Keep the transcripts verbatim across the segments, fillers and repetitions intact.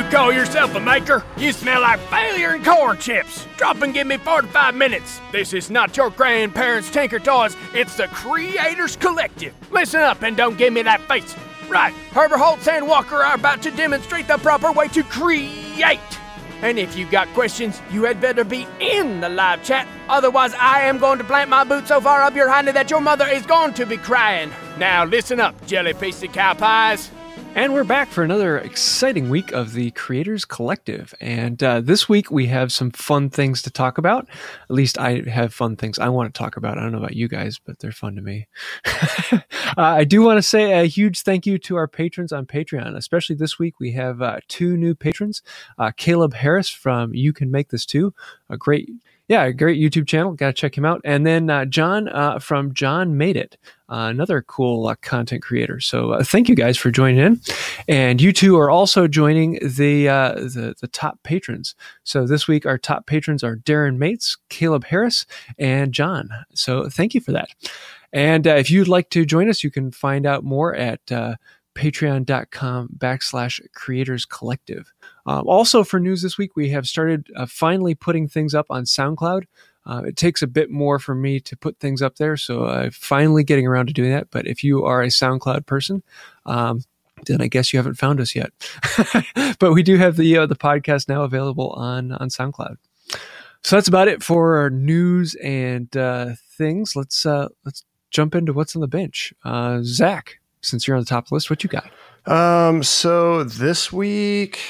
you call yourself a maker? You smell like failure and corn chips. Drop and give me forty-five minutes. This is not your grandparents' tinker toys. It's the Creators Collective. Listen up and don't give me that face. Right, Herbert Holtz and Walker are about to demonstrate the proper way to create. And if you got questions, you had better be in the live chat. Otherwise, I am going to plant my boot so far up your hiney that your mother is going to be crying. Now listen up, jelly piece of cow pies. And we're back for another exciting week of the Creators Collective. And uh, this week we have some fun things to talk about. At least I have fun things I want to talk about. I don't know about you guys, but they're fun to me. uh, I do want to say a huge thank you to our patrons on Patreon. Especially this week, we have uh, two new patrons. Uh, Caleb Harris from You Can Make This Too. A great... Yeah, great YouTube channel. Got to check him out. And then uh, John uh, from John Made It, uh, another cool uh, content creator. So uh, thank you guys for joining in. And you two are also joining the, uh, the the top patrons. So this week, our top patrons are Darren Mates, Caleb Harris, and John. So thank you for that. And uh, if you'd like to join us, you can find out more at uh, patreon.com backslash creators collective. Um, also for news this week, we have started uh, finally putting things up on SoundCloud. Uh, it takes a bit more for me to put things up there, so I'm finally getting around to doing that. But if you are a SoundCloud person, um, then I guess you haven't found us yet. But we do have the uh, the podcast now available on, on SoundCloud. So that's about it for our news and uh, things. Let's uh, let's jump into what's on the bench. Uh, Zach, since you're on the top list, what you got? Um, so this week,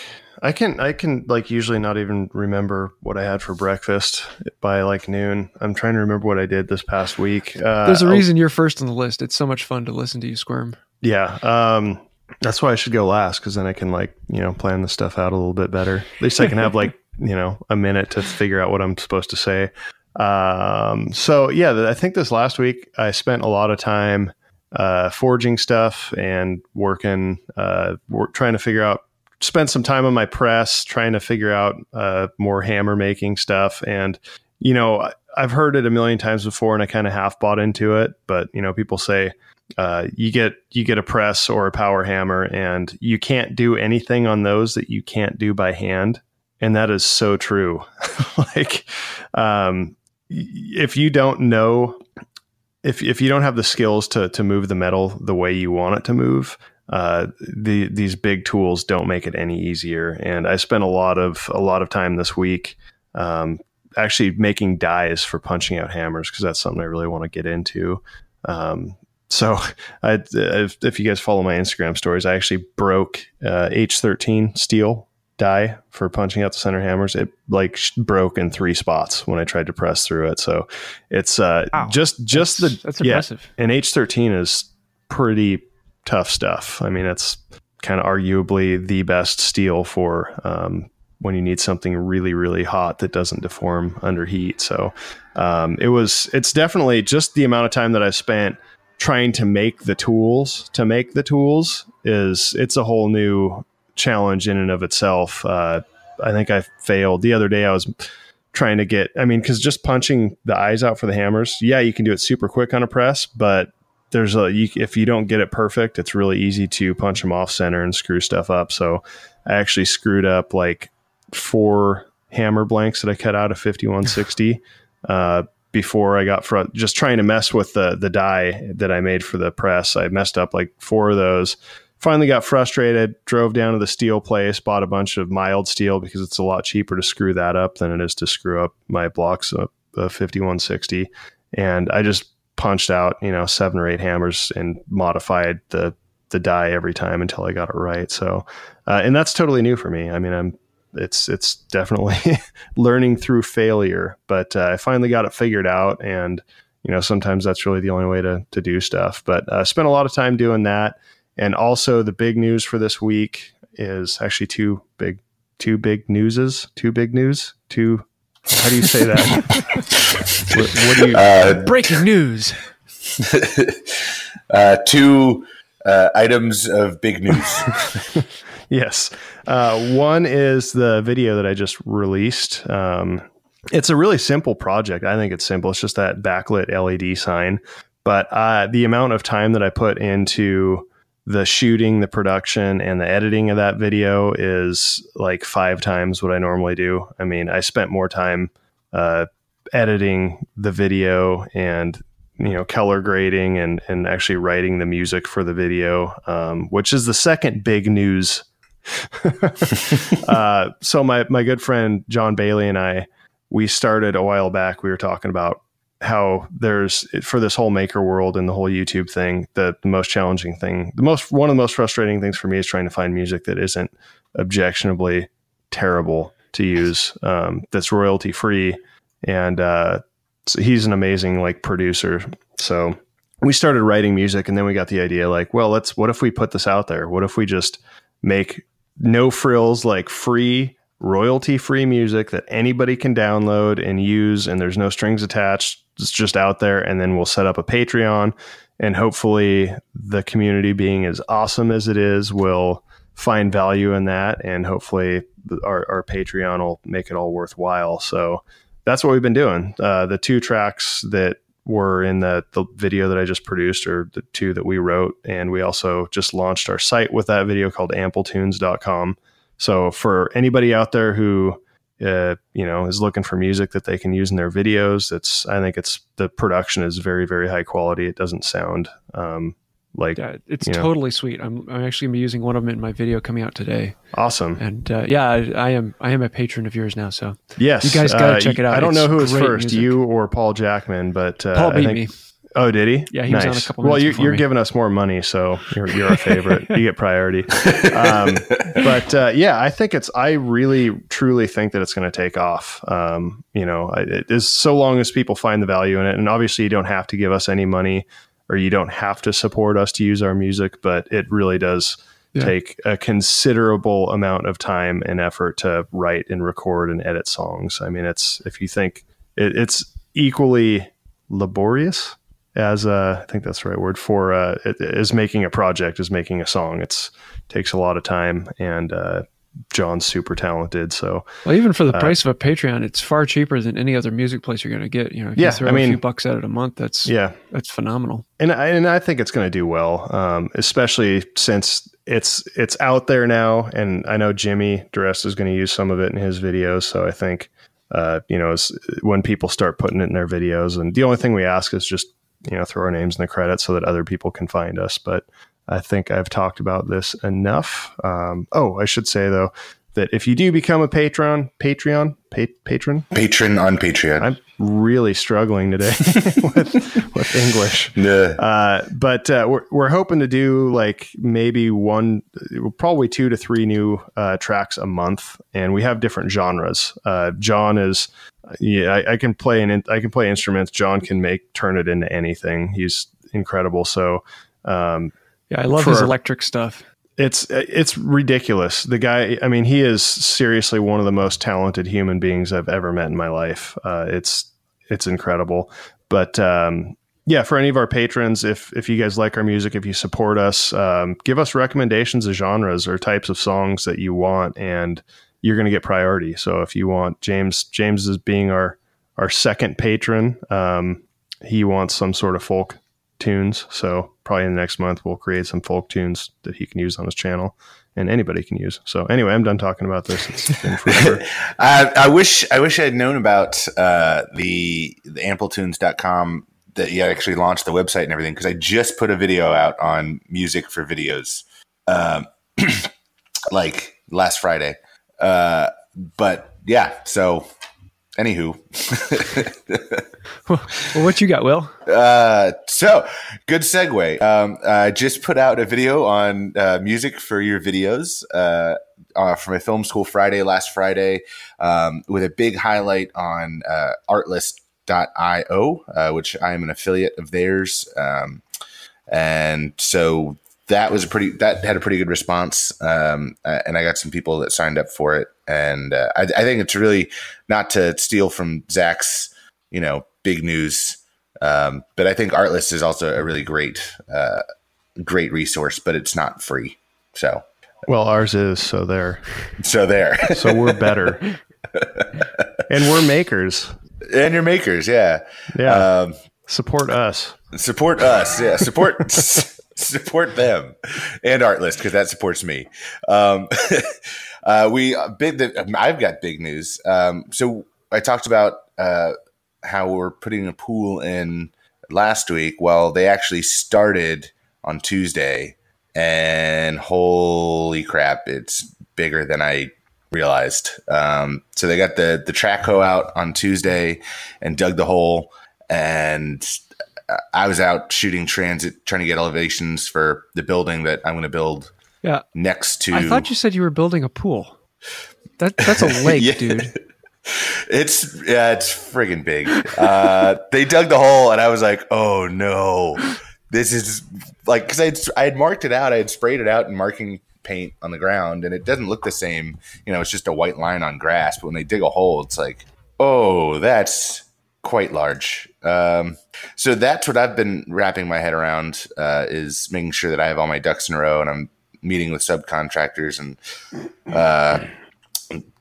I can I can like usually not even remember what I had for breakfast by like noon. I'm trying to remember what I did this past week. Uh, There's a reason I'll, you're first on the list. It's so much fun to listen to you squirm. Yeah, um, that's why I should go last, because then I can like you know plan the stuff out a little bit better. At least I can have like you know a minute to figure out what I'm supposed to say. Um, so yeah, I think this last week I spent a lot of time uh forging stuff and working uh work, trying to figure out spend some time on my press trying to figure out uh more hammer making stuff. And you know I've heard it a million times before, and I kind of half bought into it, but you know people say uh you get you get a press or a power hammer and you can't do anything on those that you can't do by hand, and that is so true. Like um if you don't know If if you don't have the skills to to move the metal the way you want it to move, uh, the these big tools don't make it any easier. And I spent a lot of a lot of time this week um, actually making dies for punching out hammers, because that's something I really want to get into. Um, so I, if, if you guys follow my Instagram stories, I actually broke uh, H thirteen steel die for punching out the center hammers. It like broke in three spots when I tried to press through it. So it's uh wow. just just that's, the that's yeah, impressive. And H thirteen is pretty tough stuff. I mean, it's kind of arguably the best steel for um when you need something really really hot that doesn't deform under heat. So um it was it's definitely just the amount of time that I spent trying to make the tools to make the tools is it's a whole new challenge in and of itself. Uh, I think I failed the other day. I was trying to get, I mean, because just punching the eyes out for the hammers, yeah, you can do it super quick on a press, but there's a, you, if you don't get it perfect, it's really easy to punch them off center and screw stuff up. So I actually screwed up like four hammer blanks that I cut out of fifty-one sixty uh, before I got front, just trying to mess with the, the die that I made for the press. I messed up like four of those. Finally got frustrated, drove down to the steel place, bought a bunch of mild steel because it's a lot cheaper to screw that up than it is to screw up my blocks of fifty-one sixty. And I just punched out, you know, seven or eight hammers and modified the, the die every time until I got it right. So, uh, and that's totally new for me. I mean, I'm, it's, it's definitely learning through failure, but uh, I finally got it figured out. And, you know, sometimes that's really the only way to, to do stuff, but I uh, spent a lot of time doing that. And also the big news for this week is actually two big, two big newses, two big news, two. How do you say that? what, what do you? Uh, breaking news. uh, two uh, items of big news. Yes. Uh, one is the video that I just released. Um, it's a really simple project. I think it's simple. It's just that backlit L E D sign. But uh, the amount of time that I put into the shooting, the production, and the editing of that video is like five times what I normally do. I mean, I spent more time uh, editing the video and, you know, color grading and, and actually writing the music for the video, um, which is the second big news. uh, so my, my good friend, John Bailey, and I, we started a while back, we were talking about how there's, for this whole maker world and the whole YouTube thing, the, the most challenging thing, the most, one of the most frustrating things for me is trying to find music that isn't objectionably terrible to use, um, that's royalty free. And, uh, so he's an amazing like producer. So we started writing music, and then we got the idea like, well, let's, what if we put this out there? What if we just make no frills, like free, royalty free music that anybody can download and use, and there's no strings attached. It's just out there. And then we'll set up a Patreon, and hopefully the community, being as awesome as it is, will find value in that. And hopefully our, our Patreon will make it all worthwhile. So that's what we've been doing. Uh, the two tracks that were in the, the video that I just produced are the two that we wrote. And we also just launched our site with that video called ample tunes dot com. So for anybody out there who, uh, you know, is looking for music that they can use in their videos, it's, I think it's, the production is very, very high quality. It doesn't sound um, like, yeah, it's totally know. Sweet. I'm I'm actually going to be using one of them in my video coming out today. Awesome. And uh, yeah, I, I am, I am a patron of yours now. So yes, you guys got to uh, check it out. I don't it's know who was first, music. you or Paul Jackman, but uh, Paul beat I think, me. Oh, did he? Yeah, he nice. was on a couple. Well, minutes you're, you're me. giving us more money, so you're, you're our favorite. You get priority. Um, but uh, yeah, I think it's. I really, truly think that it's going to take off. Um, you know, it is, so long as people find the value in it, and obviously you don't have to give us any money, or you don't have to support us to use our music, but it really does yeah. take a considerable amount of time and effort to write and record and edit songs. I mean, it's if you think it, it's equally laborious. As uh, I think that's the right word for uh, is making a project, is making a song. It's takes a lot of time, and uh, John's super talented. So, well, even for the uh, price of a Patreon, it's far cheaper than any other music place you're going to get. You know, if yeah, you throw I mean, a few bucks at it a month, that's yeah, that's phenomenal. And I and I think it's going to do well, um, especially since it's it's out there now. And I know Jimmy Dress is going to use some of it in his videos. So I think uh, you know, it's when people start putting it in their videos, and the only thing we ask is just, you know, throw our names in the credits so that other people can find us. But I think I've talked about this enough. Um, oh, I should say though, that if you do become a patron, Patreon, pa- patron, patron on Patreon, I'm really struggling today with, with English. Yeah. Uh, but uh, we're, we're hoping to do like maybe one, probably two to three new uh, tracks a month. And we have different genres. Uh, John is, yeah, I, I can play an, I can play instruments. John can make, turn it into anything. He's incredible. So um, yeah, I love for, his electric stuff. It's, it's ridiculous. The guy, I mean, he is seriously one of the most talented human beings I've ever met in my life. Uh, it's, it's incredible. But um, yeah, for any of our patrons, if, if you guys like our music, if you support us, um, give us recommendations of genres or types of songs that you want, and you're going to get priority. So if you want James, James is being our, our second patron. Um, he wants some sort of folk tunes. So probably in the next month, we'll create some folk tunes that he can use on his channel, and anybody can use. So anyway, I'm done talking about this. It's been forever. I, I wish, I wish I had known about uh, the, the ample tunes dot com that you actually launched the website and everything. Cause I just put a video out on music for videos um, like last Friday. Uh, but yeah, so anywho, well, what you got, Will? Uh, so good segue. Um, I just put out a video on, uh, music for your videos, uh, uh from a film school Friday, last Friday, um, with a big highlight on, uh, artlist dot io, uh, which I am an affiliate of theirs. Um, and so that was a pretty, that had a pretty good response. Um, uh, and I got some people that signed up for it. And uh, I, I think it's really, not to steal from Zach's, you know, big news. Um, but I think Artlist is also a really great, uh, great resource, but it's not free. So, well, ours is. So there, so there, so we're better and we're makers and you're makers. Yeah. Yeah. Um, support us, support us. Yeah. Support Support them and Artlist because that supports me. Um, uh, we big. The, I've got big news. Um, so I talked about uh, how we're putting a pool in last week. Well, they actually started on Tuesday, and holy crap, it's bigger than I realized. Um, so they got the the track hoe out on Tuesday and dug the hole, and I was out shooting transit, trying to get elevations for the building that I'm going to build yeah. next to. I thought you said you were building a pool. That That's a lake, yeah. dude. It's, yeah, it's friggin' big. Uh, they dug the hole, and I was like, oh, no. This is like, because I had, I had marked it out. I had sprayed it out in marking paint on the ground, and it doesn't look the same. You know, it's just a white line on grass. But when they dig a hole, it's like, oh, that's quite large. Um, so that's what I've been wrapping my head around, uh, is making sure that I have all my ducks in a row, and I'm meeting with subcontractors and, uh,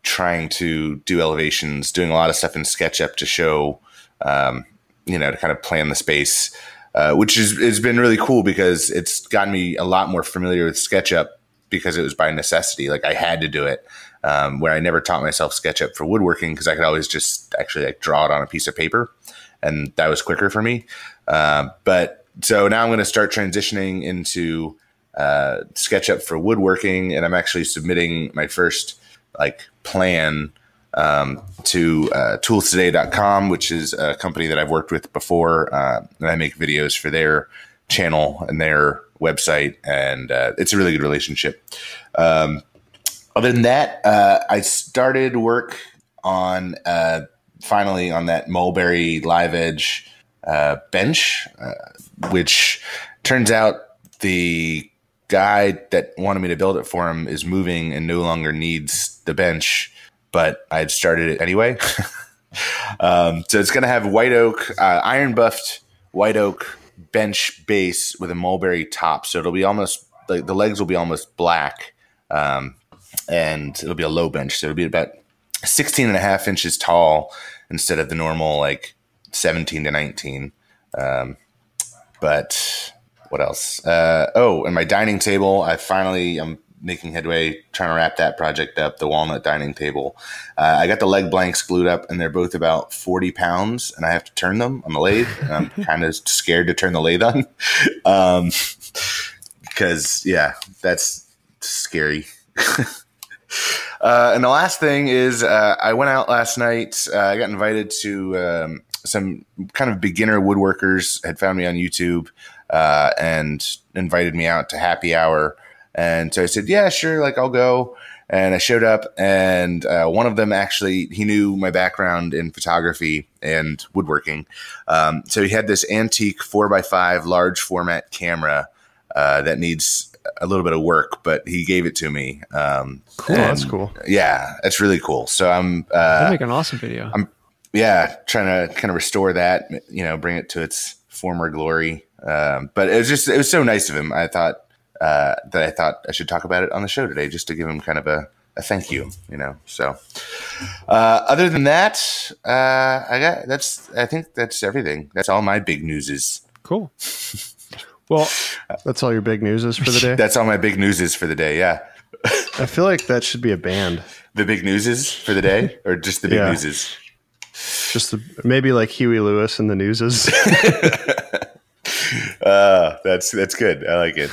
trying to do elevations, doing a lot of stuff in SketchUp to show, um, you know, to kind of plan the space, uh, which is, it's been really cool because it's gotten me a lot more familiar with SketchUp because it was by necessity. Like I had to do it. Um, where I never taught myself SketchUp for woodworking because I could always just actually like draw it on a piece of paper, and that was quicker for me. Uh, but so now I'm going to start transitioning into uh, SketchUp for woodworking, and I'm actually submitting my first like plan um, to uh, Tools Today dot com, which is a company that I've worked with before, uh, and I make videos for their channel and their website, and uh, it's a really good relationship. Um, Other than that, uh, I started work on uh, finally on that Mulberry Live Edge uh, bench, uh, which turns out the guy that wanted me to build it for him is moving and no longer needs the bench, but I'd started it anyway. um, so it's going to have white oak, uh, iron buffed white oak bench base with a mulberry top. So it'll be almost like the legs will be almost black. Um, And it'll be a low bench. So it'll be about sixteen and a half inches tall instead of the normal, like seventeen to nineteen. Um, but what else? Uh, oh, and my dining table, I finally, I'm making headway, trying to wrap that project up, the walnut dining table. Uh, I got the leg blanks glued up, and they're both about forty pounds, and I have to turn them on the lathe. And I'm kind of scared to turn the lathe on. Um, because, yeah, that's scary. uh, and the last thing is uh, I went out last night. Uh, I got invited to um, some kind of beginner woodworkers had found me on YouTube uh, and invited me out to happy hour. And so I said, yeah, sure. Like I'll go. And I showed up, and uh, one of them actually, he knew my background in photography and woodworking. Um, so he had this antique four by five large format camera uh, that needs a little bit of work, but he gave it to me. Um, cool. And, that's cool. Yeah. That's really cool. So I'm, uh, that'd make an awesome video. I'm, yeah. Trying to kind of restore that, you know, bring it to its former glory. Um, but it was just, it was so nice of him. I thought, uh, that I thought I should talk about it on the show today just to give him kind of a, a thank you, you know? So, uh, other than that, uh, I got, that's, I think that's everything. That's all my big news is. Cool. Well, that's all your big news is for the day? That's all my big news is for the day, yeah. I feel like that should be a band. The big news is for the day? Or just the big yeah. news is? Just the, maybe like Huey Lewis and the news is. uh, that's that's good. I like it.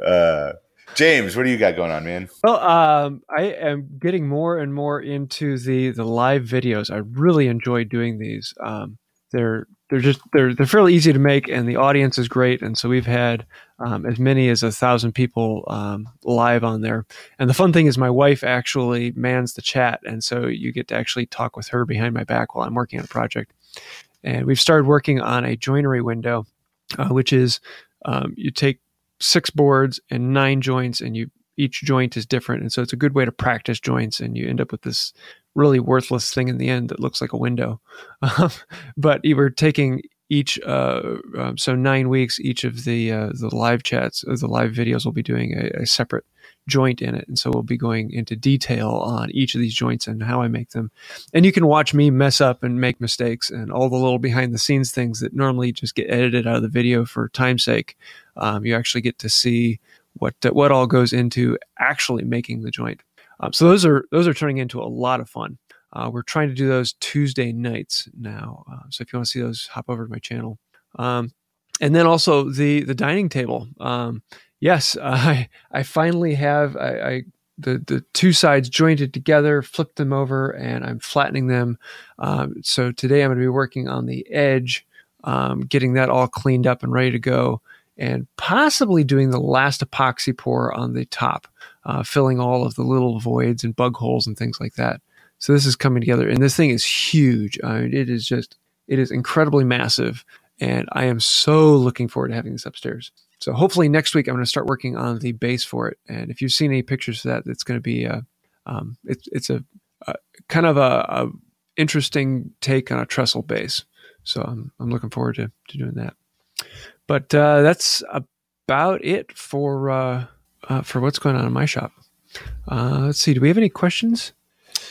Uh, James, what do you got going on, man? Well, um, I am getting more and more into the, the live videos. I really enjoy doing these. Um, they're... They're just they're they're fairly easy to make, and the audience is great. And so we've had um, as many as a thousand people um, live on there. And the fun thing is, my wife actually mans the chat, and so you get to actually talk with her behind my back while I'm working on a project. And we've started working on a joinery window, uh, which is um, you take six boards and nine joints, and you each joint is different. And so it's a good way to practice joints, and you end up with this really worthless thing in the end that looks like a window. Um, but you were taking each, uh, um, so nine weeks, each of the uh, the live chats, the live videos, will be doing a, a separate joint in it. And so we'll be going into detail on each of these joints and how I make them. And you can watch me mess up and make mistakes and all the little behind the scenes things that normally just get edited out of the video for time's sake. Um, you actually get to see what what all goes into actually making the joint. Um, so those are those are turning into a lot of fun. Uh, we're trying to do those Tuesday nights now. Uh, so if you want to see those, hop over to my channel. Um, and then also the the dining table. Um, yes, uh, I I finally have I, I the the two sides jointed together, flipped them over, and I'm flattening them. Um, so today I'm going to be working on the edge, um, getting that all cleaned up and ready to go, and possibly doing the last epoxy pour on the top, uh, filling all of the little voids and bug holes and things like that. So this is coming together, and this thing is huge. I mean, it is just, it is incredibly massive, and I am so looking forward to having this upstairs. So hopefully next week I'm going to start working on the base for it. And if you've seen any pictures of that, it's going to be a, um, it's it's a, a kind of a, a interesting take on a trestle base. So I'm I'm looking forward to to doing that. But uh, that's about it for uh, uh, for what's going on in my shop. Uh, let's see, do we have any questions?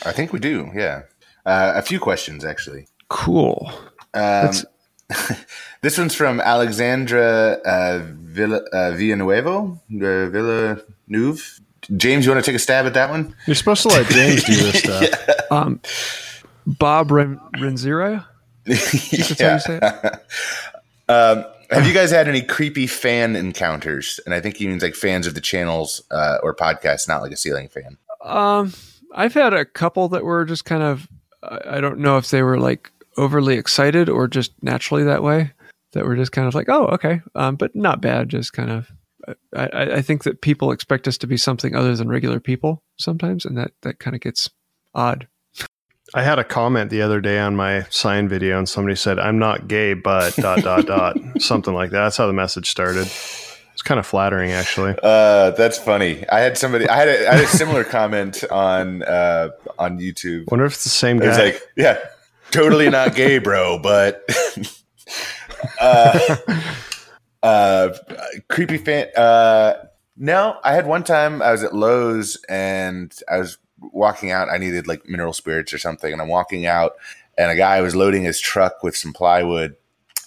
I think we do, yeah. Uh, a few questions, actually. Cool. Um, this one's from Alexandra uh, Villa, uh, Villanuevo. Uh, Villanueva. James, you want to take a stab at that one? You're supposed to let James do this stuff. Yeah. um, Bob Ren- Renzira? That's yeah. How you say it? um, have you guys had any creepy fan encounters? And I think he means like fans of the channels uh, or podcasts, not like a ceiling fan. Um. I've had a couple that were just kind of, I don't know if they were like overly excited or just naturally that way, that were just kind of like, oh, okay. Um, but not bad. Just kind of, I, I think that people expect us to be something other than regular people sometimes. And that, that kind of gets odd. I had a comment the other day on my sign video, and somebody said, I'm not gay, but dot, dot, dot, something like that. That's how the message started. It's kind of flattering, actually. Uh, that's funny. I had somebody. I had a, I had a similar comment on uh, on YouTube. Wonder if it's the same guy. It was like, yeah, totally not gay, bro. But uh, uh, creepy fan. Uh, no, I had one time. I was at Lowe's and I was walking out. I needed like mineral spirits or something, and I'm walking out, and a guy was loading his truck with some plywood,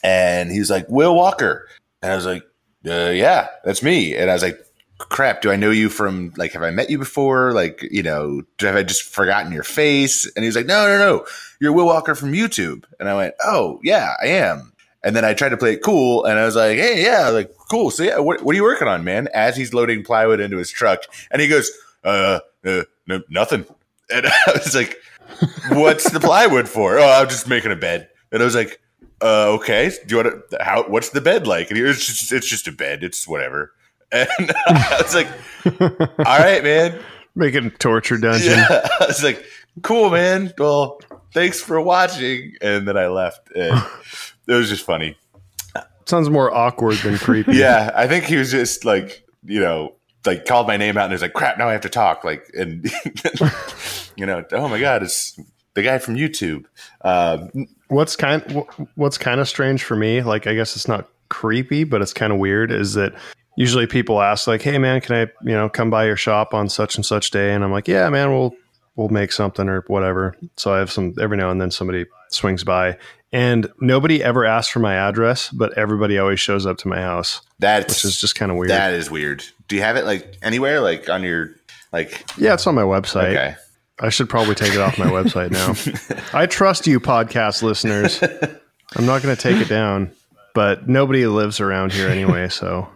and he was like, "Will Walker," and I was like. Uh, yeah, that's me. And I was like, crap, do I know you from, like, have I met you before? Like, you know, have I just forgotten your face? And he's like, no, no, no, you're Will Walker from YouTube. And I went, oh, yeah, I am. And then I tried to play it cool, and I was like, hey, yeah, like, cool. So, yeah, what, what are you working on, man? As he's loading plywood into his truck. And he goes, uh, uh no, nothing. And I was like, what's the plywood for? Oh, I'm just making a bed. And I was like, Uh, okay, do you want to, how, what's the bed like? And he was just, it's just a bed. It's whatever. And I was like, all right, man. Making a torture dungeon. Yeah. I was like, cool, man. Well, thanks for watching. And then I left. And it was just funny. Sounds more awkward than creepy. Yeah. I think he was just like, you know, like called my name out and was like, crap, now I have to talk. Like, and, you know, oh my God, it's the guy from YouTube. Um, What's kind what's kind of strange for me, like, I guess it's not creepy, but it's kind of weird, is that usually people ask, like, hey, man, can I, you know, come by your shop on such and such day? And I'm like, yeah, man, we'll we'll make something or whatever. So I have some, every now and then somebody swings by, and nobody ever asks for my address, but everybody always shows up to my house. That's, which is just kind of weird. That is weird. Do you have it, like, anywhere, like, on your, like... Yeah, it's on my website. Okay. I should probably take it off my website now. I trust you, podcast listeners. I'm not going to take it down, but nobody lives around here anyway, so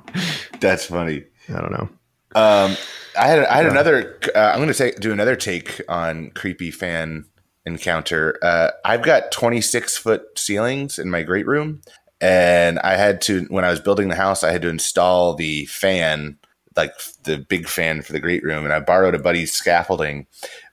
that's funny. I don't know. Um, I had I had yeah. another. Uh, I'm going to do another take on creepy fan encounter. Uh, I've got twenty-six foot ceilings in my great room, and I had to, when I was building the house, I had to install the fan, like the big fan for the great room, and I borrowed a buddy's scaffolding,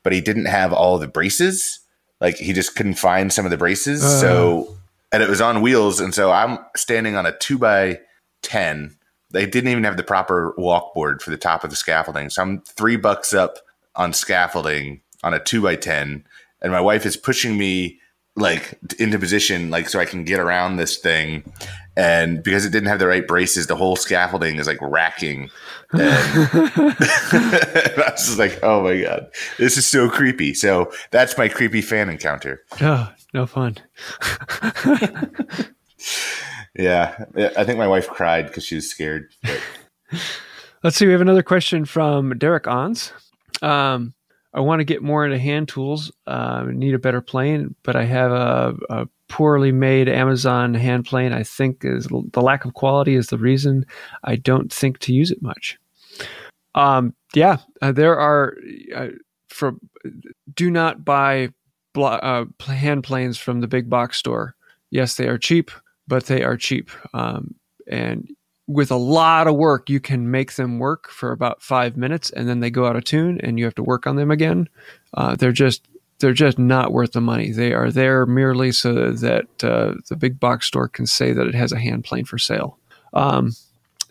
but he didn't have all the braces. Like, he just couldn't find some of the braces. Uh. So, and it was on wheels. And so I'm standing on a two by ten. They didn't even have the proper walk board for the top of the scaffolding. So I'm three bucks up on scaffolding on a two by ten. And my wife is pushing me like into position, like so I can get around this thing. And because it didn't have the right braces, the whole scaffolding is like racking. And, and I was just like, oh my God, this is so creepy. So that's my creepy fan encounter. Oh, no fun. Yeah. I think my wife cried because she was scared. But. Let's see. We have another question from Derek Ons. Um, I want to get more into hand tools. Uh, need a better plane, but I have a, a poorly made Amazon hand plane. I think is the lack of quality is the reason I don't think to use it much. Um, yeah, uh, there are uh, for do not buy blo- uh, hand planes from the big box store. Yes, they are cheap, but they are cheap, um, and with a lot of work, you can make them work for about five minutes and then they go out of tune and you have to work on them again. Uh, they're just, they're just not worth the money. They are there merely so that uh, the big box store can say that it has a hand plane for sale. Um,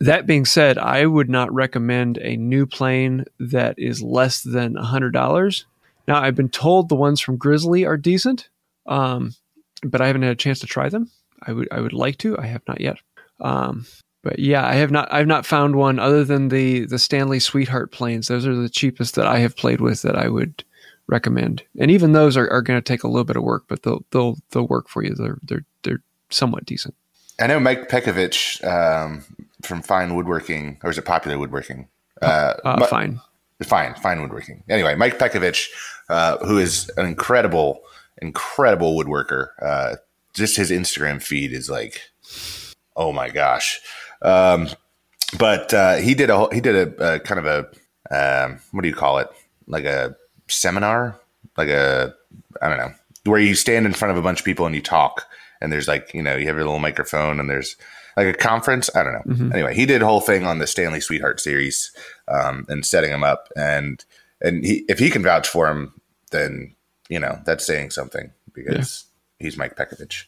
that being said, I would not recommend a new plane that is less than a hundred dollars. Now I've been told the ones from Grizzly are decent, um, but I haven't had a chance to try them. I would, I would like to, I have not yet. Um, But yeah, I have not. I've not found one other than the the Stanley Sweetheart planes. Those are the cheapest that I have played with that I would recommend. And even those are, are going to take a little bit of work, but they'll they'll they'll work for you. They're they're they're somewhat decent. I know Mike Pekovich um, from Fine Woodworking, or is it Popular Woodworking? Uh, uh, Ma- fine, fine, Fine Woodworking. Anyway, Mike Pekovich, uh, who is an incredible, incredible woodworker. Uh, just his Instagram feed is like, oh my gosh. Um, but, uh, he did a, he did a, a kind of a, um, what do you call it? Like a seminar, like a, I don't know, where you stand in front of a bunch of people and you talk and there's like, you know, you have your little microphone and there's like a conference. I don't know. Mm-hmm. Anyway, he did a whole thing on the Stanley Sweetheart series, um, and setting him up and, and he, if he can vouch for him, then, you know, that's saying something because yeah. He's Mike Pekovich.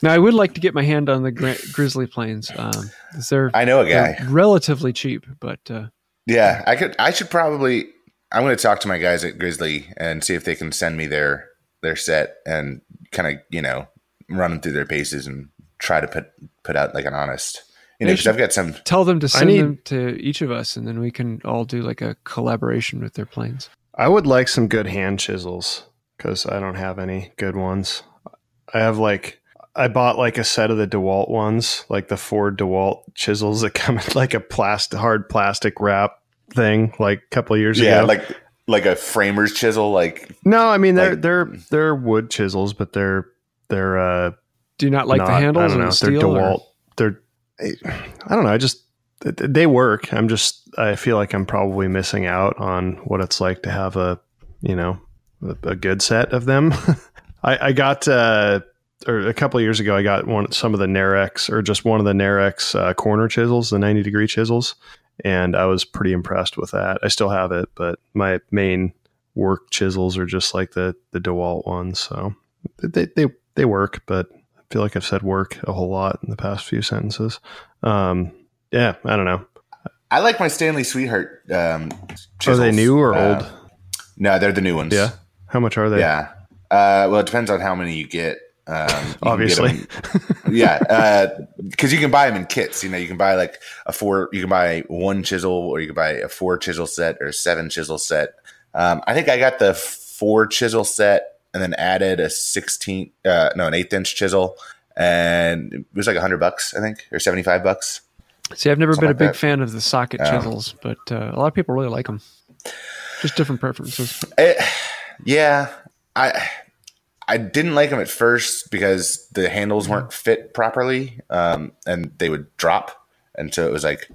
Now, I would like to get my hand on the gri- Grizzly planes. Um, they're, I know a guy. Relatively cheap, but... Uh, yeah, I could. I should probably... I'm going to talk to my guys at Grizzly and see if they can send me their their set and kind of, you know, run them through their paces and try to put put out like an honest... You know, because I've got some... Tell them to send need, them to each of us, and then we can all do like a collaboration with their planes. I would like some good hand chisels, because I don't have any good ones. I have like... I bought like a set of the DeWalt ones, like the four DeWalt chisels that come in like a plastic, hard plastic wrap thing, like a couple of years yeah, ago. Yeah, like like a framer's chisel. Like no, I mean they're like, they're they're wood chisels, but they're they're. Uh, Do you not like not, the handles? I don't know. And they're steel DeWalt. Or? They're I don't know. I just they work. I'm just I feel like I'm probably missing out on what it's like to have a you know a, a good set of them. I I got. Uh, Or a couple of years ago, I got one some of the Narex or just one of the Narex uh, corner chisels, the ninety degree chisels, and I was pretty impressed with that. I still have it, but my main work chisels are just like the the DeWalt ones. So they they they work, but I feel like I've said work a whole lot in the past few sentences. Um, yeah, I don't know. I like my Stanley Sweetheart um, chisels. Are they new or uh, old? No, they're the new ones. Yeah. How much are they? Yeah. Uh, well, it depends on how many you get. Um, obviously yeah because uh, you can buy them in kits, you know, you can buy like a four you can buy one chisel or you can buy a four chisel set or a seven chisel set. um, I think I got the four chisel set and then added a sixteen uh, no an eighth inch chisel and it was like a hundred bucks, I think, or seventy-five bucks. See, I've never Something been a like big that. fan of the socket um, chisels, but uh, a lot of people really like them, just different preferences. It, yeah I I didn't like them at first because the handles weren't fit properly, um, and they would drop. And so it was like,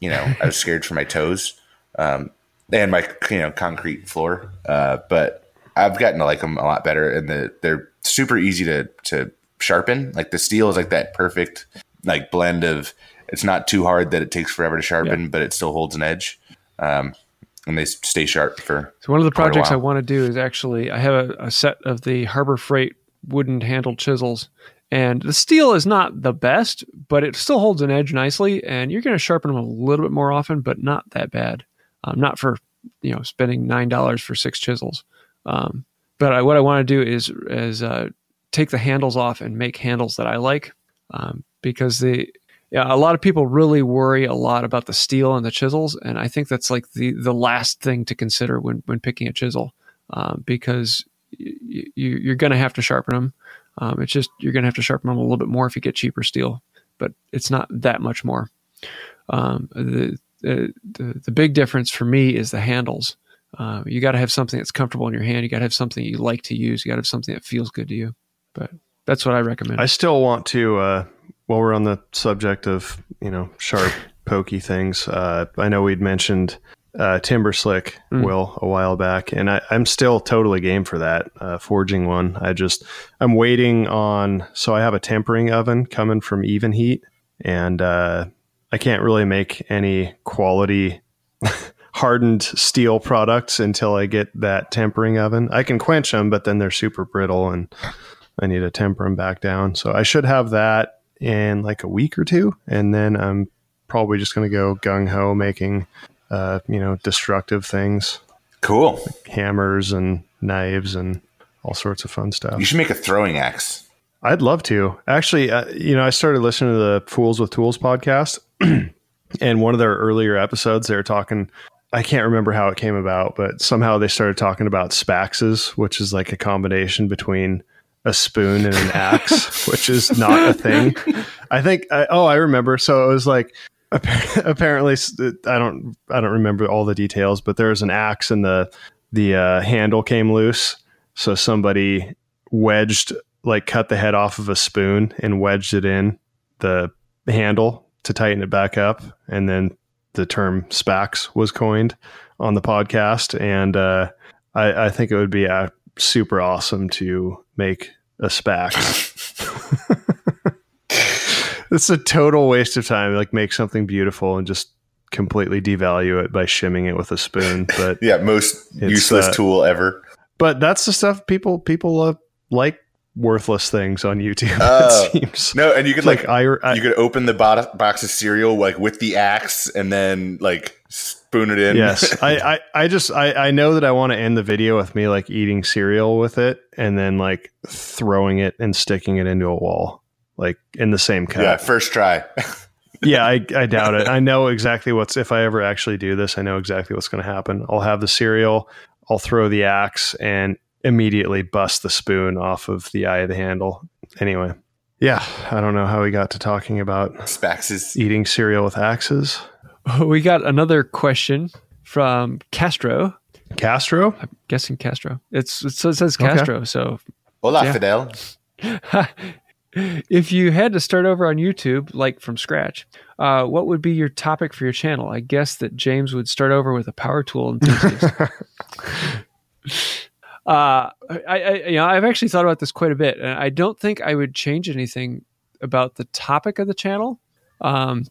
you know, I was scared for my toes, um, and my, you know, concrete floor. Uh, but I've gotten to like them a lot better, and the, they're super easy to, to sharpen. Like the steel is like that perfect like blend of, it's not too hard that it takes forever to sharpen, yeah. but it still holds an edge. Um, And they stay sharp for. So one of the projects I want to do is actually I have a, a set of the Harbor Freight wooden handled chisels, and the steel is not the best, but it still holds an edge nicely. And you're going to sharpen them a little bit more often, but not that bad. Um, not for you know spending nine dollars for six chisels. Um, But I, what I want to do is is uh, take the handles off and make handles that I like, um, because the yeah a lot of people really worry a lot about the steel and the chisels, and I think that's like the the last thing to consider when when picking a chisel, um, because you, you, you're going to have to sharpen them. Um, it's just you're going to have to sharpen them a little bit more if you get cheaper steel, but it's not that much more. Um, the, the the big difference for me is the handles. Uh, you got to have something that's comfortable in your hand. You got to have something you like to use. You got to have something that feels good to you. But that's what I recommend. I still want to, uh, while we're on the subject of, you know, sharp, pokey things, uh, I know we'd mentioned uh, Timber Slick, mm. Will, a while back, and I, I'm still totally game for that, uh, forging one. I just, I'm waiting on, so I have a tempering oven coming from Even Heat, and uh, I can't really make any quality hardened steel products until I get that tempering oven. I can quench them, but then they're super brittle and I need to temper them back down. So I should have that in like a week or two. And then I'm probably just going to go gung-ho making, uh, you know, destructive things. Cool. Like hammers and knives and all sorts of fun stuff. You should make a throwing axe. I'd love to. Actually, uh, you know, I started listening to the Fools with Tools podcast, and one of their earlier episodes, they were talking... I can't remember how it came about, but somehow they started talking about Spaxes, which is like a combination between a spoon and an axe, which is not a thing. I think, I, oh, I remember. So it was like, apparently, I don't, I don't remember all the details, but there was an axe and the, the uh, handle came loose. So somebody wedged, like cut the head off of a spoon and wedged it in the handle to tighten it back up. And then the term Spax was coined on the podcast. And uh, I, I think it would be uh, super awesome to make a Spax. It's a total waste of time. Like make something beautiful and just completely devalue it by shimming it with a spoon. But yeah, most useless uh, tool ever. But that's the stuff people, people uh, like worthless things on YouTube. Uh, it seems. No, and you could like, like I, I, you could open the bo- box of cereal like with the axe and then like spoon it in. Yes, I, I, I just I, I know that I want to end the video with me like eating cereal with it and then like throwing it and sticking it into a wall like in the same cup. Yeah, first try. Yeah, I, I doubt it. I know exactly what's if I ever actually do this. I know exactly what's going to happen. I'll have the cereal. I'll throw the axe and immediately bust the spoon off of the eye of the handle. Anyway, yeah, I don't know how we got to talking about Spaxes, eating cereal with axes. We got another question from Castro. Castro? I'm guessing Castro. It's it says Castro. Okay. So, hola, yeah. Fidel. If you had to start over on YouTube, like from scratch, uh, what would be your topic for your channel? I guess that James would start over with a power tool enthusiast. Uh, I, I, you know, I've actually thought about this quite a bit, and I don't think I would change anything about the topic of the channel. Um,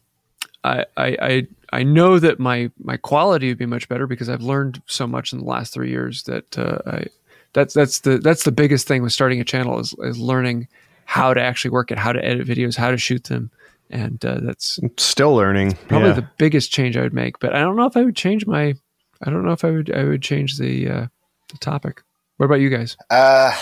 I, I, I, I know that my, my quality would be much better because I've learned so much in the last three years that, uh, I, that's, that's the, that's the biggest thing with starting a channel is, is learning how to actually work it, how to edit videos, how to shoot them. And, uh, that's still learning. Probably yeah. the biggest change I would make, but I don't know if I would change my, I don't know if I would, I would change the, uh, the topic. What about you guys? Uh,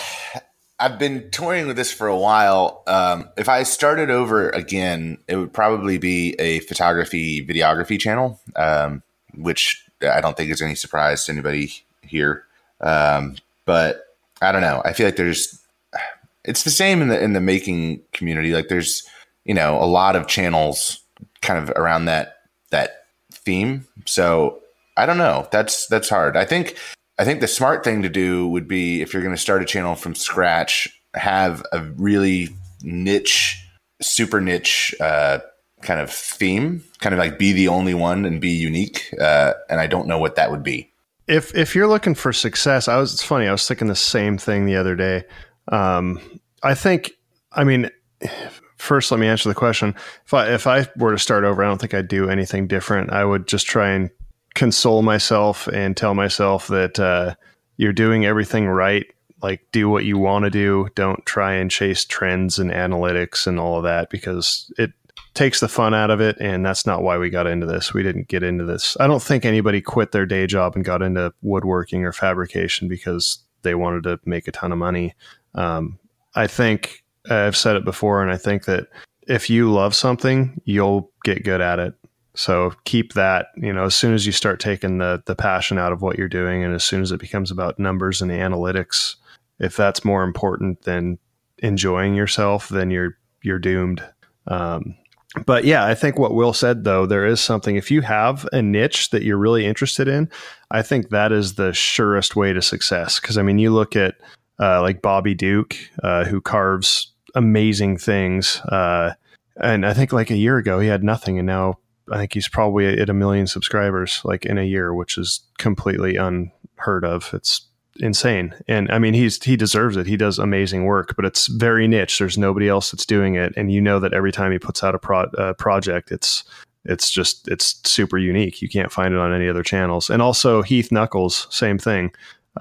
I've been toying with this for a while. Um, if I started over again, it would probably be a photography, videography channel, um, which I don't think is any surprise to anybody here. Um, but I don't know. I feel like there's, it's the same in the in the making community. Like there's, you know, a lot of channels kind of around that that theme. So I don't know. That's that's hard. I think. I think the smart thing to do would be if you're going to start a channel from scratch, have a really niche, super niche uh, kind of theme, kind of like be the only one and be unique. Uh, and I don't know what that would be. If if you're looking for success, I was. It's funny. I was thinking the same thing the other day. Um, I think. I mean, first let me answer the question. If I if I were to start over, I don't think I'd do anything different. I would just try and console myself and tell myself that uh, you're doing everything right. Like do what you want to do. Don't try and chase trends and analytics and all of that because it takes the fun out of it. And that's not why we got into this. We didn't get into this. I don't think anybody quit their day job and got into woodworking or fabrication because they wanted to make a ton of money. Um, I think uh, I've said it before, and I think that if you love something, you'll get good at it. So keep that, you know, as soon as you start taking the the passion out of what you're doing, and as soon as it becomes about numbers and the analytics, if that's more important than enjoying yourself, then you're you're doomed. Um, but yeah, I think what Will said, though, there is something, if you have a niche that you're really interested in, I think that is the surest way to success. Because, I mean, you look at uh, like Bobby Duke, uh, who carves amazing things. Uh, and I think like a year ago, he had nothing. And now I think he's probably at a million subscribers like in a year, which is completely unheard of. It's insane. And I mean, he's, he deserves it. He does amazing work, but it's very niche. There's nobody else that's doing it. And you know that every time he puts out a pro- uh, project, it's, it's just, it's super unique. You can't find it on any other channels. And also Heath Knuckles, same thing.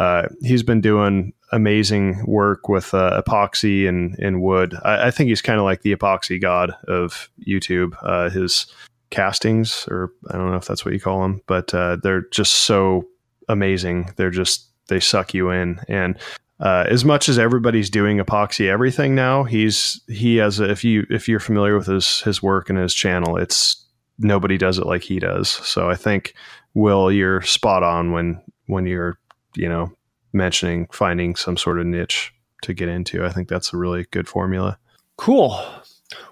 Uh, he's been doing amazing work with uh, epoxy and, and wood. I, I think he's kind of like the epoxy god of YouTube. Uh, his castings, or I don't know if that's what you call them, but uh, they're just so amazing. They're just, they suck you in. And uh, as much as everybody's doing epoxy everything now, he's he has a, if you if you're familiar with his his work and his channel, it's nobody does it like he does. So I think, Will, you're spot on when when you're you know mentioning finding some sort of niche to get into. I think that's a really good formula. Cool.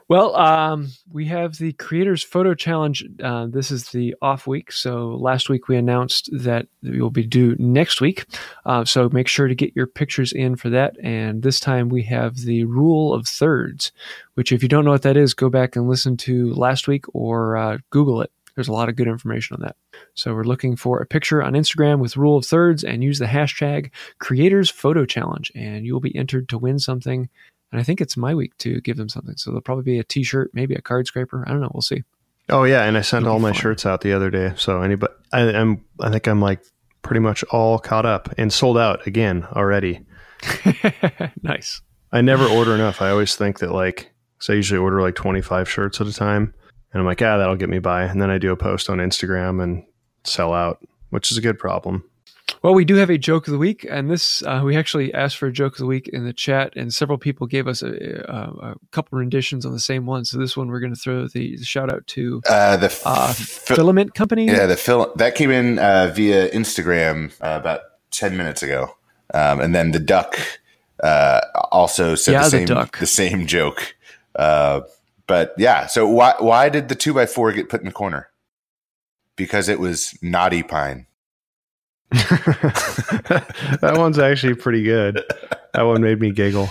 Well, um, we have the Creators Photo Challenge. Uh, this is the off week. So last week we announced that we will be due next week. Uh, so make sure to get your pictures in for that. And this time we have the rule of thirds, which if you don't know what that is, go back and listen to last week or uh, Google it. There's a lot of good information on that. So we're looking for a picture on Instagram with rule of thirds and use the hashtag Creators Photo Challenge, and you'll be entered to win something. And I think it's my week to give them something. So there'll probably be a t-shirt, maybe a card scraper. I don't know. We'll see. Oh yeah. And I sent It'll all my fun. shirts out the other day. So anybody, I, I'm, I think I'm like pretty much all caught up and sold out again already. Nice. I never order enough. I always think that like, so I usually order like twenty-five shirts at a time, and I'm like, ah, that'll get me by. And then I do a post on Instagram and sell out, which is a good problem. Well, we do have a joke of the week, and this uh, we actually asked for a joke of the week in the chat, and several people gave us a, a, a couple renditions on the same one. So this one, we're going to throw the shout out to uh, the f- uh, filament company. Yeah, the fil- that came in uh, via Instagram uh, about ten minutes ago, um, and then the duck uh, also said yeah, the same the, the same joke. Uh, but yeah, so why why did the two by four get put in the corner? Because it was knotty pine. That one's actually pretty good. That one made me giggle.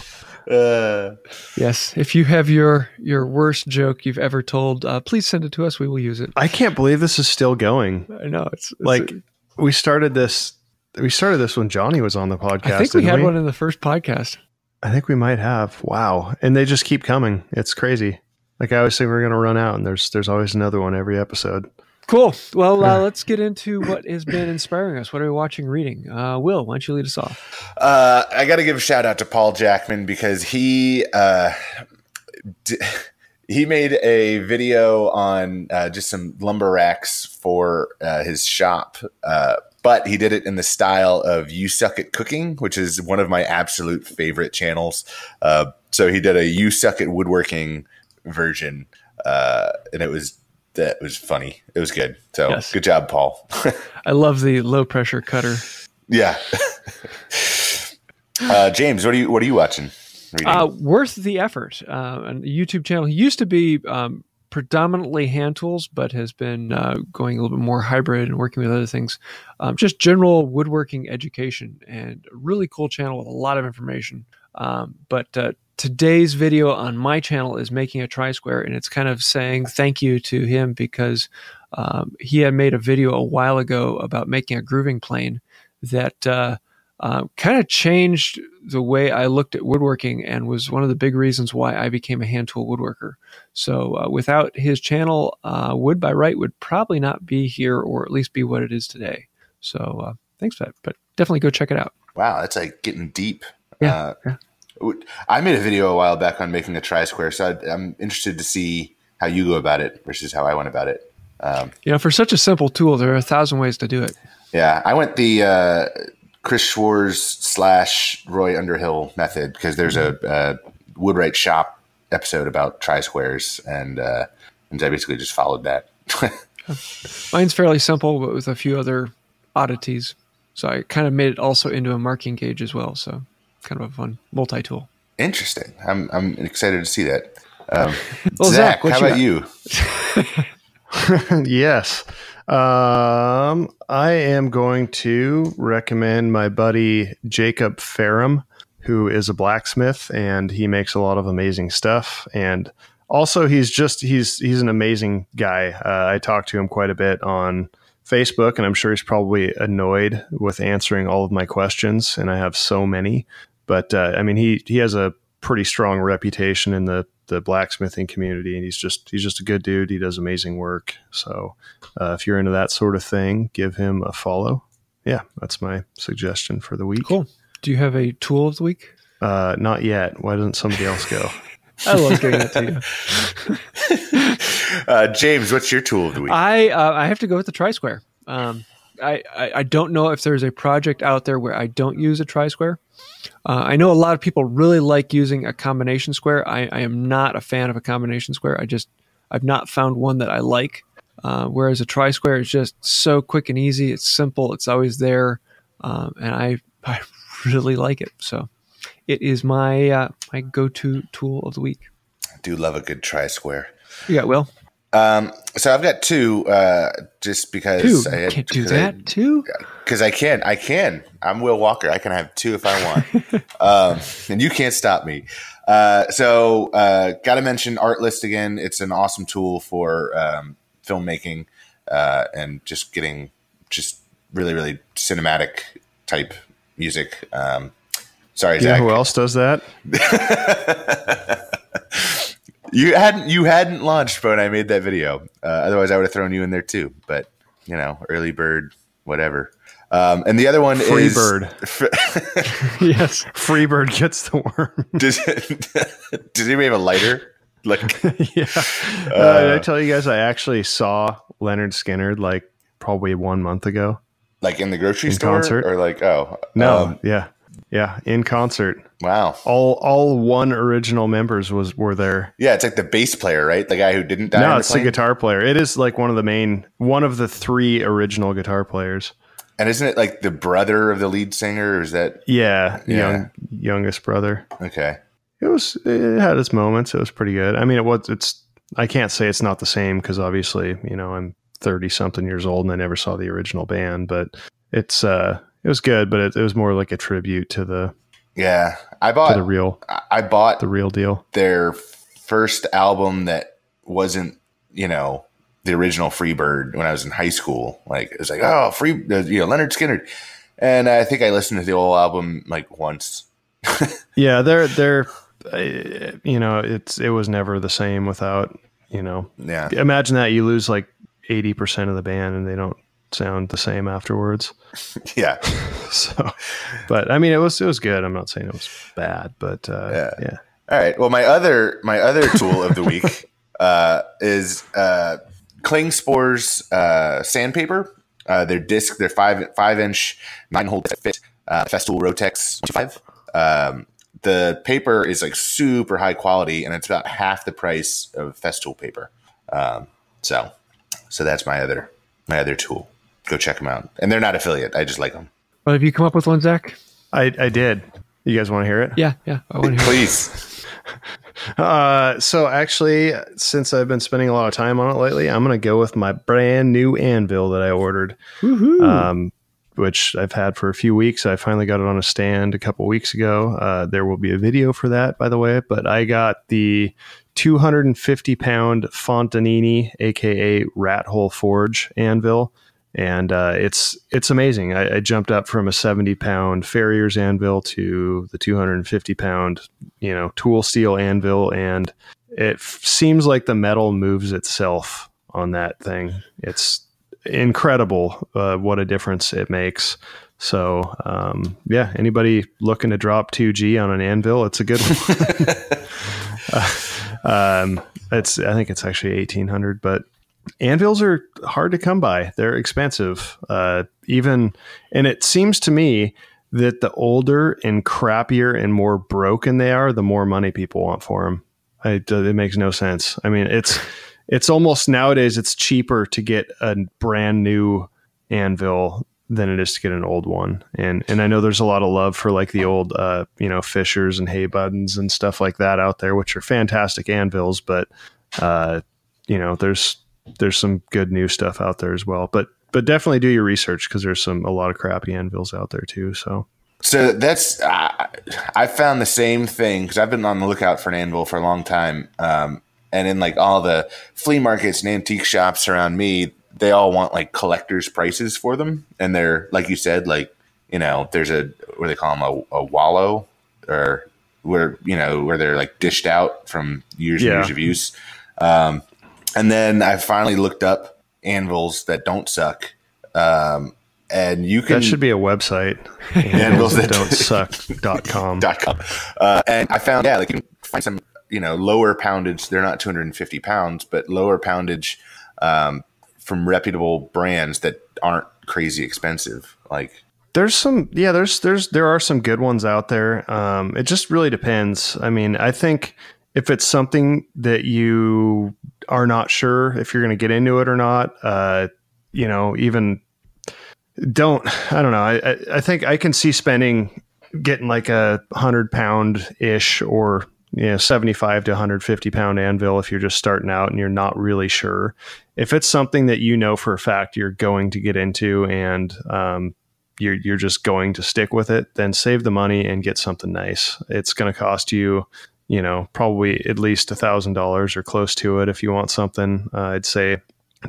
Uh, yes. If you have your your worst joke you've ever told, uh, please send it to us. We will use it. I can't believe this is still going. I know. It's, it's like a, we started this. We started this when Johnny was on the podcast. I think we had we? one in the first podcast. I think we might have. Wow. And they just keep coming. It's crazy. Like I always say, we're going to run out, and there's there's always another one every episode. Cool. Well, uh, let's get into what has been inspiring us. What are we watching, reading? Uh, Will, why don't you lead us off? Uh, I got to give a shout out to Paul Jackman because he uh, d- he made a video on uh, just some lumber racks for uh, his shop, uh, but he did it in the style of You Suck at Cooking, which is one of my absolute favorite channels. Uh, so he did a You Suck at Woodworking version, uh, and it was That was funny. It was good. So yes. Good job, Paul. I love the low pressure cutter. Yeah. uh, James, what are you what are you watching? Uh, worth the effort. Uh, a YouTube channel. He used to be um, predominantly hand tools, but has been uh, going a little bit more hybrid and working with other things. Um, just general woodworking education, and a really cool channel with a lot of information. Um, but uh, today's video on my channel is making a tri-square, and it's kind of saying thank you to him because um, he had made a video a while ago about making a grooving plane that uh, uh, kind of changed the way I looked at woodworking and was one of the big reasons why I became a hand tool woodworker. So uh, without his channel, uh, Wood by Right would probably not be here, or at least be what it is today. So uh, thanks for that, but definitely go check it out. Wow, that's like getting deep. Yeah, uh, yeah. I made a video a while back on making a tri-square, so I'd, I'm interested to see how you go about it versus how I went about it. Um, you know, for such a simple tool, there are a thousand ways to do it. Yeah, I went the uh, Chris Schwarz slash Roy Underhill method, because there's a, a Woodwright Shop episode about tri-squares, and uh, and I basically just followed that. Mine's fairly simple, but with a few other oddities. So I kind of made it also into a marking gauge as well. So kind of a fun multi-tool. Interesting. I'm I'm excited to see that. Um, well, Zach, Zach how about you? Yes. Um, I am going to recommend my buddy Jacob Ferrum, who is a blacksmith, and he makes a lot of amazing stuff. And also, he's just he's he's an amazing guy. Uh, I talk to him quite a bit on Facebook, and I'm sure he's probably annoyed with answering all of my questions, and I have so many. But uh, I mean, he he has a pretty strong reputation in the the blacksmithing community, and he's just he's just a good dude. He does amazing work. So uh, if you're into that sort of thing, give him a follow. Yeah, that's my suggestion for the week. Cool. Do you have a tool of the week? Uh, not yet. Why doesn't somebody else go? I love giving that to you. uh, James, what's your tool of the week? I uh, I have to go with the tri-square. Um, I, I, I don't know if there's a project out there where I don't use a tri-square. Uh, I know a lot of people really like using a combination square. I, I am not a fan of a combination square. I just, I've not found one that I like. Uh, whereas a tri-square is just so quick and easy. It's simple. It's always there. Um, and I, I really like it. So it is my, uh, my go-to tool of the week. I do love a good tri-square. You got Will? Um, so I've got two, uh, just because two. I had, can't do that I, two because I can, I can, I'm Will Walker. I can have two if I want, um, and you can't stop me. Uh, so, uh, gotta mention Artlist again. It's an awesome tool for, um, filmmaking, uh, and just getting just really, really cinematic type music. Um, sorry, you Zach. Know who else does that? You hadn't you hadn't launched when I made that video. Uh, otherwise, I would have thrown you in there too. But you know, early bird, whatever. Um, and the other one free is free bird. Fr- yes, free bird gets the worm. Does Does anybody have a lighter? Like, yeah. Uh, uh, did I tell you guys I actually saw Lynyrd Skynyrd like probably one month ago? Like in the grocery in store, concert? Or like oh no, um, yeah, yeah, in concert. Wow. All all one original members was were there. Yeah, it's like the bass player, right? The guy who didn't die. No, it's the guitar player. It is like one of the main one of the three original guitar players. And isn't it like the brother of the lead singer, or is that Yeah, yeah. young youngest brother. Okay. It was it had its moments. It was pretty good. I mean, it was it's I can't say it's not the same because obviously, you know, I'm thirty something years old and I never saw the original band, but it's uh it was good, but it, it was more like a tribute to the Yeah, I bought the real. I bought the real deal. Their first album that wasn't, you know, the original Freebird when I was in high school. Like it was like, oh, free, you know, Lynyrd Skynyrd, and I think I listened to the whole album like once. Yeah, they're they're, you know, it's it was never the same without, you know. Yeah. Imagine that you lose like eighty percent of the band and they don't sound the same afterwards. Yeah. So, but I mean, it was, it was good. I'm not saying it was bad, but, uh, yeah. yeah. All right. Well, my other, my other tool of the week, uh, is, uh, Klingspor's, uh, sandpaper, uh, their disc, their five, five inch nine hole that fit, uh, Festool Rotex five. Um, the paper is like super high quality and it's about half the price of Festool paper. Um, so, so that's my other, my other tool. Go check them out. And they're not affiliate. I just like them. Well, have you come up with one, Zach? I, I did. You guys want to hear it? Yeah, yeah. I want to hear Please. It. uh, so actually, since I've been spending a lot of time on it lately, I'm going to go with my brand new anvil that I ordered, um, which I've had for a few weeks. I finally got it on a stand a couple weeks ago. Uh, there will be a video for that, by the way. But I got the two hundred fifty pound Fontanini, a k a. Rat Hole Forge anvil. And uh, it's it's amazing. I, I jumped up from a seventy pound farrier's anvil to the two hundred fifty pound, you know, tool steel anvil, and it f- seems like the metal moves itself on that thing. It's incredible uh, what a difference it makes. So um, yeah, anybody looking to drop two G on an anvil, it's a good one. uh, um, it's I think it's actually eighteen hundred, but. Anvils are hard to come by. They're expensive. Uh, even, and it seems to me that the older and crappier and more broken they are, the more money people want for them. I, it makes no sense. I mean, it's it's almost nowadays it's cheaper to get a brand new anvil than it is to get an old one. And and I know there's a lot of love for like the old, uh, you know, Fishers and Haybuttons and stuff like that out there, which are fantastic anvils. But, uh, you know, there's there's some good new stuff out there as well. But but definitely do your research, because there's some a lot of crappy anvils out there too. So. So that's, uh, I found the same thing, because I've been on the lookout for an anvil for a long time. Um, and in like all the flea markets and antique shops around me, they all want like collector's prices for them. And they're, like you said, like, you know, there's a, what do they call them? A, a wallow, or where, you know, where they're like dished out from years yeah. and years of use. Um, and then I finally looked up anvils that don't suck. Um, And you can. That should be a website. Anvils that don't suck dot com. .com. Uh, and I found, yeah, like you can find some, you know, lower poundage. They're not two hundred fifty pounds, but lower poundage um, from reputable brands that aren't crazy expensive. Like there's some, yeah, there's, there's, there are some good ones out there. Um, it just really depends. I mean, I think if it's something that you are not sure if you're going to get into it or not, uh, you know, even. Don't, I don't know. I, I think I can see spending, getting like a hundred pound ish or, you know, seventy-five to one hundred fifty pound anvil. If you're just starting out and you're not really sure, if it's something that, you know, for a fact you're going to get into and, um, you're, you're just going to stick with it, then save the money and get something nice. It's going to cost you, you know, probably at least a thousand dollars or close to it. If you want something, uh, I'd say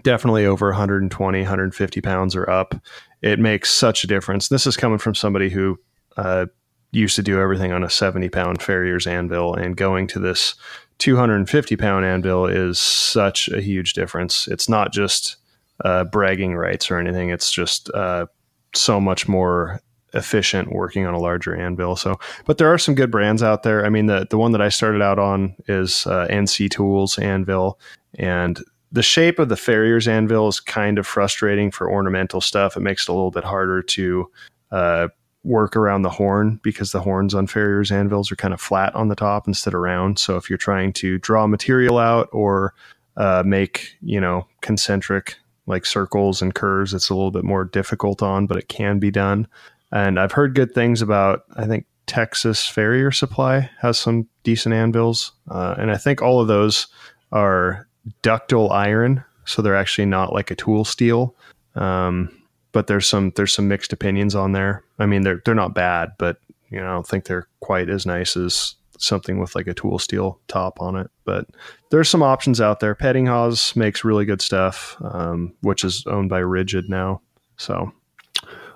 definitely over one hundred twenty, one hundred fifty pounds or up. It makes such a difference. This is coming from somebody who uh, used to do everything on a seventy pound Farrier's anvil, and going to this two hundred fifty pound anvil is such a huge difference. It's not just uh, bragging rights or anything. It's just uh, so much more efficient working on a larger anvil. So, but there are some good brands out there. I mean, the the one that I started out on is uh, N C Tools Anvil, and the shape of the Farrier's anvil is kind of frustrating for ornamental stuff. It makes it a little bit harder to uh, work around the horn, because the horns on Farrier's anvils are kind of flat on the top instead of round. So if you're trying to draw material out or uh, make, you know, concentric like circles and curves, it's a little bit more difficult on, but it can be done. And I've heard good things about, I think, Texas Farrier Supply has some decent anvils. Uh, and I think all of those are ductile iron, so they're actually not like a tool steel. Um, but there's some there's some mixed opinions on there. I mean, they're they're not bad, but you know, I don't think they're quite as nice as something with like a tool steel top on it. But there's some options out there. Pettinghaus makes really good stuff, um, which is owned by Rigid now. So,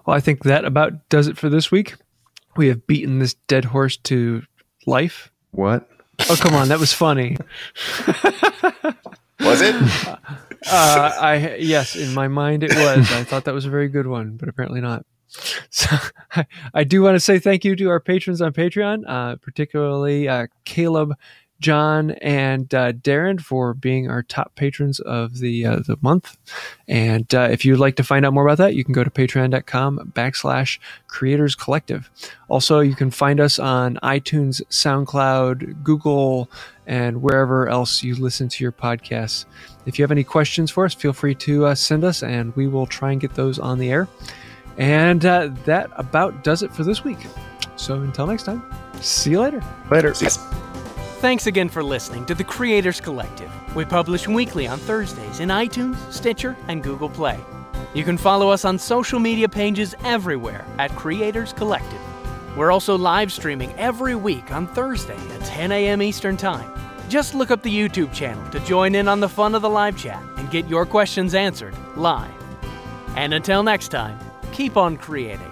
well, I think that about does it for this week. We have beaten this dead horse to life. What? Oh, come on, that was funny. Was it? Uh, I yes, in my mind it was. I thought that was a very good one, but apparently not. So I, I do want to say thank you to our patrons on Patreon, uh, particularly uh, Caleb, John, and uh, Darren for being our top patrons of the uh, the month. And uh, if you'd like to find out more about that, you can go to patreon.com backslash Creators Collective. Also, you can find us on iTunes, SoundCloud, Google, and wherever else you listen to your podcasts. If you have any questions for us, feel free to uh, send us, and we will try and get those on the air. And uh, that about does it for this week. So until next time, see you later. Later. See you. Thanks again for listening to the Creators Collective. We publish weekly on Thursdays in iTunes, Stitcher, and Google Play. You can follow us on social media pages everywhere at Creators Collective. We're also live streaming every week on Thursday at ten a.m. Eastern Time. Just look up the YouTube channel to join in on the fun of the live chat and get your questions answered live. And until next time, keep on creating.